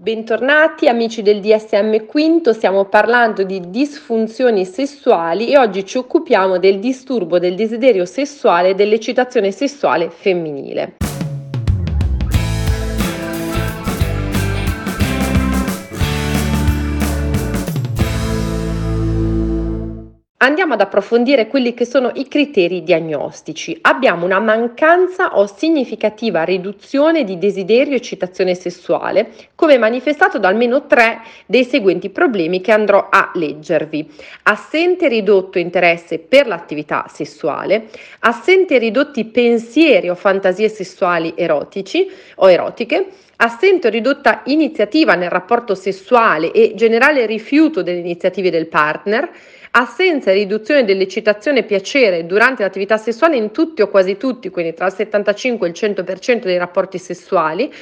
Bentornati amici del DSM Quinto, stiamo parlando di disfunzioni sessuali e oggi ci occupiamo del disturbo del desiderio sessuale e dell'eccitazione sessuale femminile. Andiamo ad approfondire quelli che sono i criteri diagnostici. Abbiamo una mancanza o significativa riduzione di desiderio e eccitazione sessuale, come manifestato da almeno 3 dei seguenti problemi che andrò a leggervi. Assente ridotto interesse per l'attività sessuale, assente ridotti pensieri o fantasie sessuali erotici o erotiche, assente o ridotta iniziativa nel rapporto sessuale e generale rifiuto delle iniziative del partner, assenza e riduzione dell'eccitazione e piacere durante l'attività sessuale in tutti o quasi tutti, quindi tra il 75 e il 100% dei rapporti sessuali,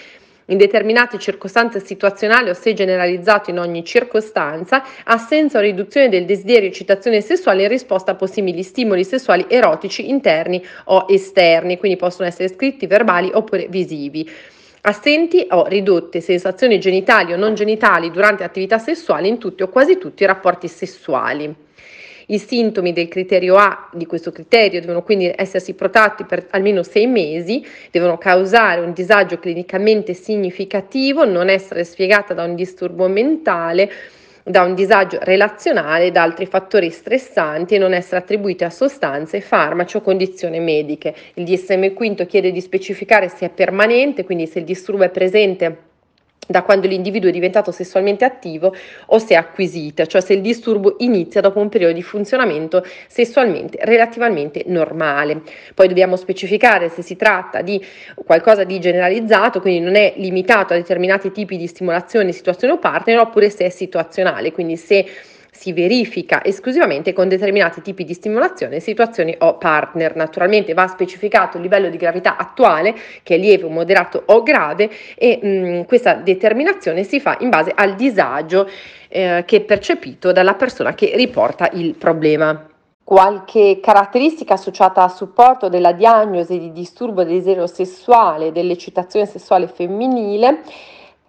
in determinate circostanze situazionali o se generalizzato in ogni circostanza, assenza o riduzione del desiderio e eccitazione sessuale in risposta a possibili stimoli sessuali erotici interni o esterni, quindi possono essere scritti, verbali oppure visivi. Assenti o ridotte sensazioni genitali o non genitali durante l'attività sessuale in tutti o quasi tutti i rapporti sessuali. I sintomi del criterio A di questo criterio devono quindi essersi protratti per almeno 6 mesi, devono causare un disagio clinicamente significativo, non essere spiegata da un disturbo mentale, da un disagio relazionale, da altri fattori stressanti e non essere attribuite a sostanze, farmaci o condizioni mediche. Il DSM Quinto chiede di specificare se è permanente, quindi se il disturbo è presente da quando l'individuo è diventato sessualmente attivo o se è acquisita, cioè se il disturbo inizia dopo un periodo di funzionamento sessualmente relativamente normale. Poi dobbiamo specificare se si tratta di qualcosa di generalizzato, quindi non è limitato a determinati tipi di stimolazione, situazione o partner, oppure se è situazionale, quindi se si verifica esclusivamente con determinati tipi di stimolazione, situazioni o partner. Naturalmente va specificato il livello di gravità attuale, che è lieve, moderato o grave, e questa determinazione si fa in base al disagio che è percepito dalla persona che riporta il problema. Qualche caratteristica associata a supporto della diagnosi di disturbo del desiderio sessuale e dell'eccitazione sessuale femminile.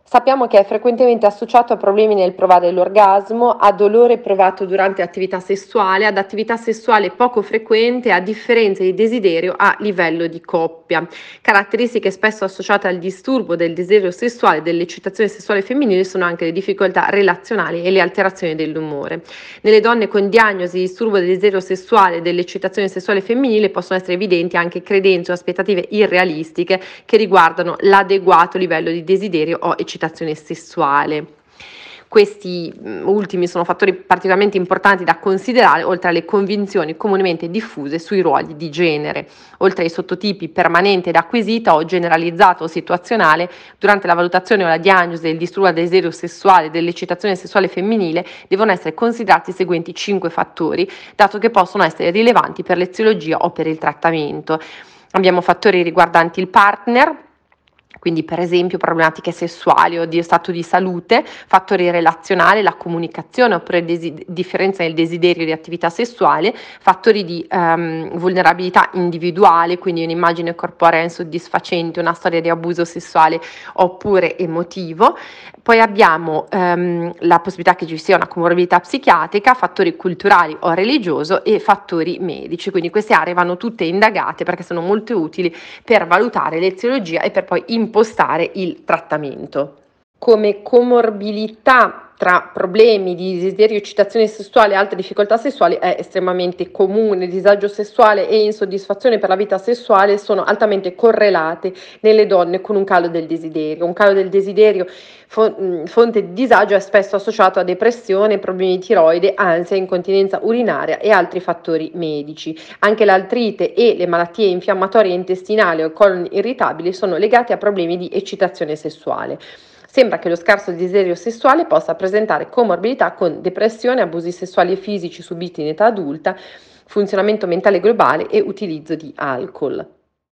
Sappiamo che è frequentemente associato a problemi nel provare l'orgasmo, a dolore provato durante l'attività sessuale, ad attività sessuale poco frequente, a differenze di desiderio a livello di coppia. Caratteristiche spesso associate al disturbo del desiderio sessuale e dell'eccitazione sessuale femminile sono anche le difficoltà relazionali e le alterazioni dell'umore. Nelle donne con diagnosi di disturbo del desiderio sessuale e dell'eccitazione sessuale femminile possono essere evidenti anche credenze o aspettative irrealistiche che riguardano l'adeguato livello di desiderio o eccitazione sessuale. Questi ultimi sono fattori particolarmente importanti da considerare, oltre alle convinzioni comunemente diffuse sui ruoli di genere, oltre ai sottotipi permanente ed acquisita o generalizzato o situazionale. Durante la valutazione o la diagnosi del disturbo del desiderio sessuale e dell'eccitazione sessuale femminile devono essere considerati i seguenti 5 fattori, dato che possono essere rilevanti per l'eziologia o per il trattamento. Abbiamo fattori riguardanti il partner, quindi per esempio problematiche sessuali o di stato di salute, fattori relazionali, la comunicazione oppure differenza nel desiderio di attività sessuale, fattori di vulnerabilità individuale, quindi un'immagine corporea insoddisfacente, una storia di abuso sessuale oppure emotivo. Poi abbiamo la possibilità che ci sia una comorbidità psichiatrica, fattori culturali o religioso e fattori medici. Quindi queste aree vanno tutte indagate perché sono molto utili per valutare l'eziologia e per poi impostare il trattamento. Come comorbidità tra problemi di desiderio, eccitazione sessuale e altre difficoltà sessuali è estremamente comune. Disagio sessuale e insoddisfazione per la vita sessuale sono altamente correlate nelle donne con un calo del desiderio. Un calo del desiderio, fonte di disagio, è spesso associato a depressione, problemi di tiroide, ansia, incontinenza urinaria e altri fattori medici. Anche l'artrite e le malattie infiammatorie intestinali o colon irritabili sono legate a problemi di eccitazione sessuale. Sembra che lo scarso desiderio sessuale possa presentare comorbidità con depressione, abusi sessuali e fisici subiti in età adulta, funzionamento mentale globale e utilizzo di alcol.